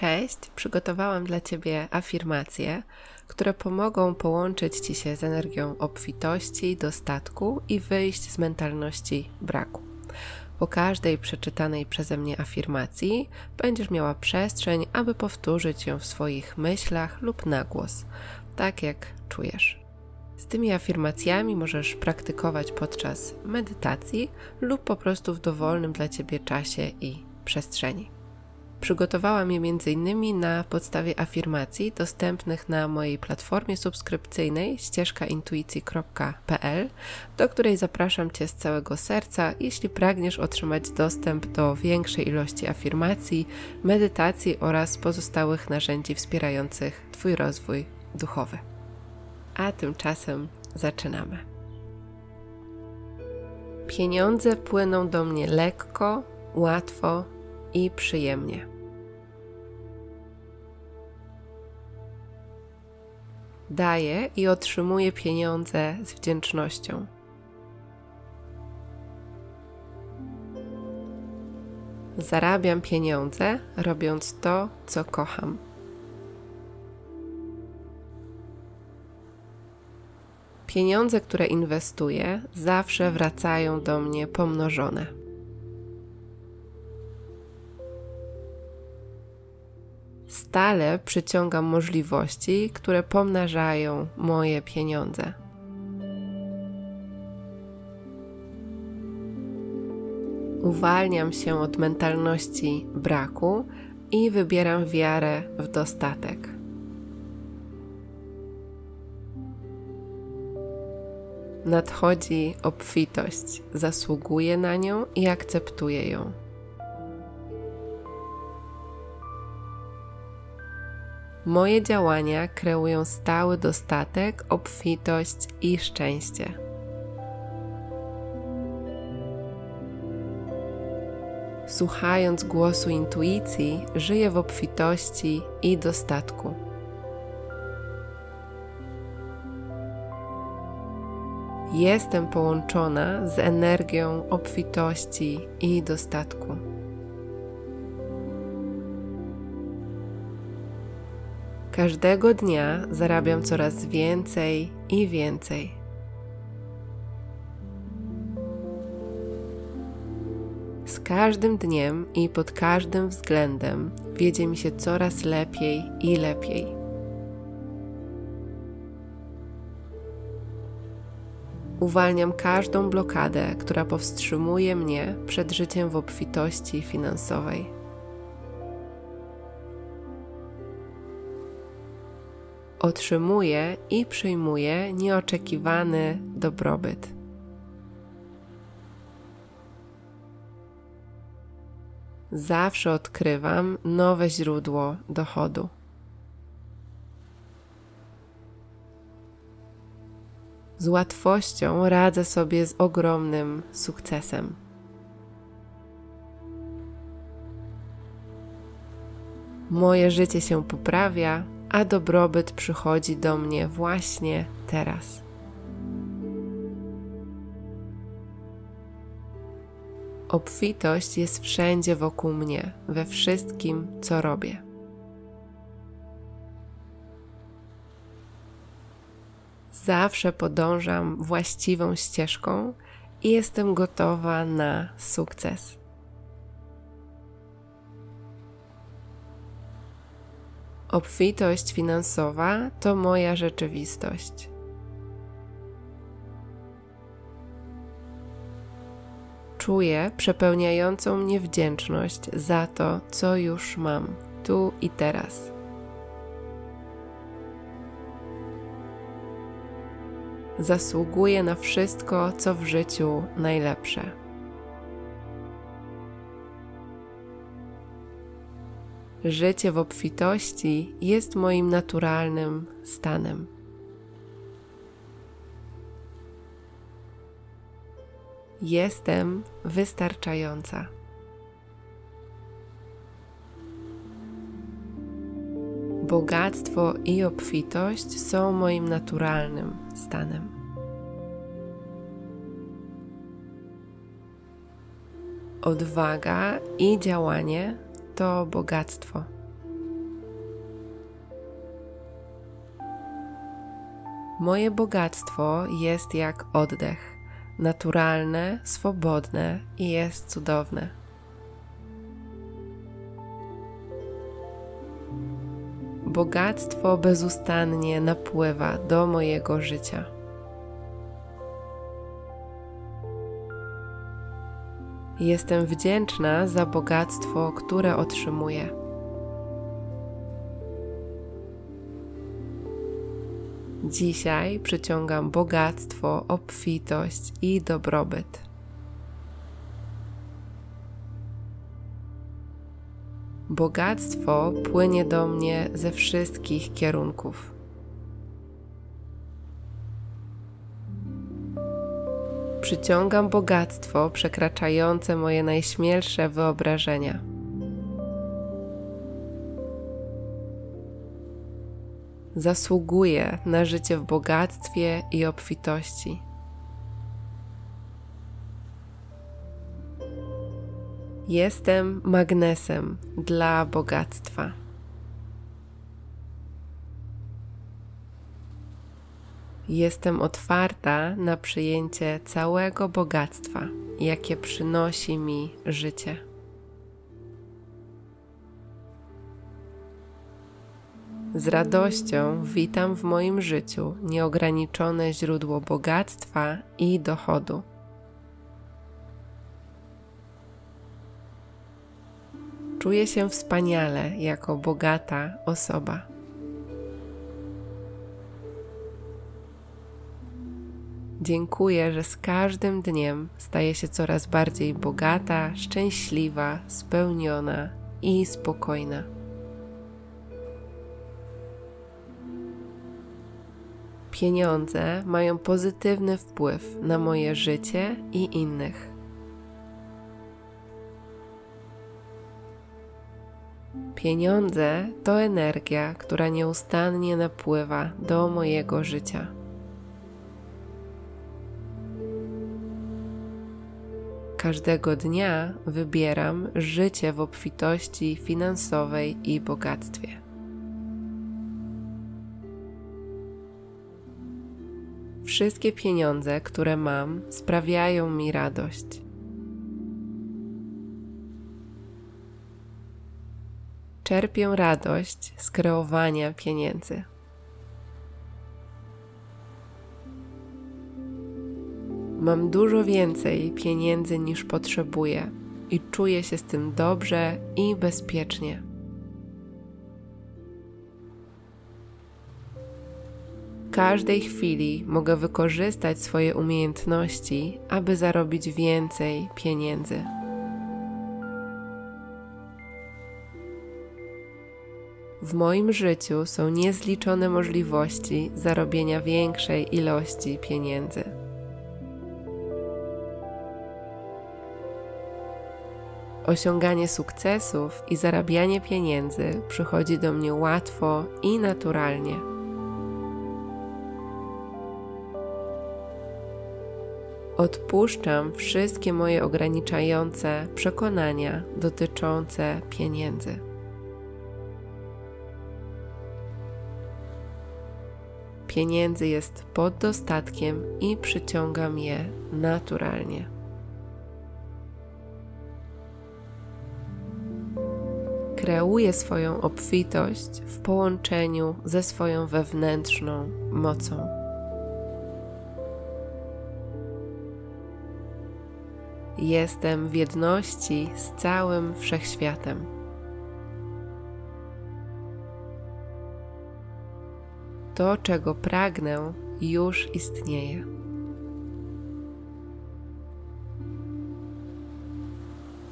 Cześć, przygotowałam dla Ciebie afirmacje, które pomogą połączyć Ci się z energią obfitości, dostatku i wyjść z mentalności braku. Po każdej przeczytanej przeze mnie afirmacji będziesz miała przestrzeń, aby powtórzyć ją w swoich myślach lub na głos, tak jak czujesz. Z tymi afirmacjami możesz praktykować podczas medytacji lub po prostu w dowolnym dla Ciebie czasie i przestrzeni. Przygotowałam je m.in. na podstawie afirmacji dostępnych na mojej platformie subskrypcyjnej ścieżkaintuicji.pl, do której zapraszam Cię z całego serca, jeśli pragniesz otrzymać dostęp do większej ilości afirmacji, medytacji oraz pozostałych narzędzi wspierających Twój rozwój duchowy. A tymczasem zaczynamy. Pieniądze płyną do mnie lekko, łatwo i przyjemnie. Daję i otrzymuję pieniądze z wdzięcznością. Zarabiam pieniądze, robiąc to, co kocham. Pieniądze, które inwestuję, zawsze wracają do mnie pomnożone. Stale przyciągam możliwości, które pomnażają moje pieniądze. Uwalniam się od mentalności braku i wybieram wiarę w dostatek. Nadchodzi obfitość, zasługuję na nią i akceptuję ją. Moje działania kreują stały dostatek, obfitość i szczęście. Słuchając głosu intuicji, żyję w obfitości i dostatku. Jestem połączona z energią obfitości i dostatku. Każdego dnia zarabiam coraz więcej i więcej. Z każdym dniem i pod każdym względem wiedzie mi się coraz lepiej i lepiej. Uwalniam każdą blokadę, która powstrzymuje mnie przed życiem w obfitości finansowej. Otrzymuję i przyjmuję nieoczekiwany dobrobyt. Zawsze odkrywam nowe źródło dochodu. Z łatwością radzę sobie z ogromnym sukcesem. Moje życie się poprawia, a dobrobyt przychodzi do mnie właśnie teraz. Obfitość jest wszędzie wokół mnie, we wszystkim, co robię. Zawsze podążam właściwą ścieżką i jestem gotowa na sukces. Obfitość finansowa to moja rzeczywistość. Czuję przepełniającą mnie wdzięczność za to, co już mam, tu i teraz. Zasługuję na wszystko, co w życiu najlepsze. Życie w obfitości jest moim naturalnym stanem. Jestem wystarczająca. Bogactwo i obfitość są moim naturalnym stanem. Odwaga i działanie to bogactwo. Moje bogactwo jest jak oddech, naturalne, swobodne i jest cudowne. Bogactwo bezustannie napływa do mojego życia. Jestem wdzięczna za bogactwo, które otrzymuję. Dzisiaj przyciągam bogactwo, obfitość i dobrobyt. Bogactwo płynie do mnie ze wszystkich kierunków. Przyciągam bogactwo przekraczające moje najśmielsze wyobrażenia. Zasługuję na życie w bogactwie i obfitości. Jestem magnesem dla bogactwa. Jestem otwarta na przyjęcie całego bogactwa, jakie przynosi mi życie. Z radością witam w moim życiu nieograniczone źródło bogactwa i dochodu. Czuję się wspaniale jako bogata osoba. Dziękuję, że z każdym dniem staję się coraz bardziej bogata, szczęśliwa, spełniona i spokojna. Pieniądze mają pozytywny wpływ na moje życie i innych. Pieniądze to energia, która nieustannie napływa do mojego życia. Każdego dnia wybieram życie w obfitości finansowej i bogactwie. Wszystkie pieniądze, które mam, sprawiają mi radość. Czerpię radość z kreowania pieniędzy. Mam dużo więcej pieniędzy niż potrzebuję i czuję się z tym dobrze i bezpiecznie. W każdej chwili mogę wykorzystać swoje umiejętności, aby zarobić więcej pieniędzy. W moim życiu są niezliczone możliwości zarobienia większej ilości pieniędzy. Osiąganie sukcesów i zarabianie pieniędzy przychodzi do mnie łatwo i naturalnie. Odpuszczam wszystkie moje ograniczające przekonania dotyczące pieniędzy. Pieniędzy jest pod dostatkiem i przyciągam je naturalnie. Kreuję swoją obfitość w połączeniu ze swoją wewnętrzną mocą. Jestem w jedności z całym wszechświatem. To, czego pragnę, już istnieje.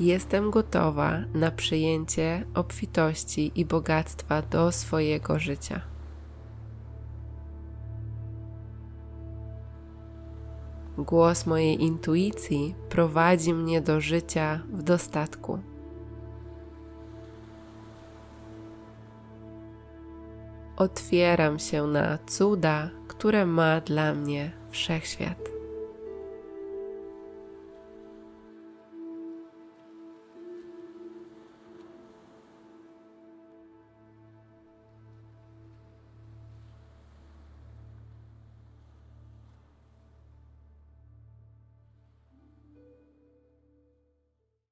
Jestem gotowa na przyjęcie obfitości i bogactwa do swojego życia. Głos mojej intuicji prowadzi mnie do życia w dostatku. Otwieram się na cuda, które ma dla mnie wszechświat.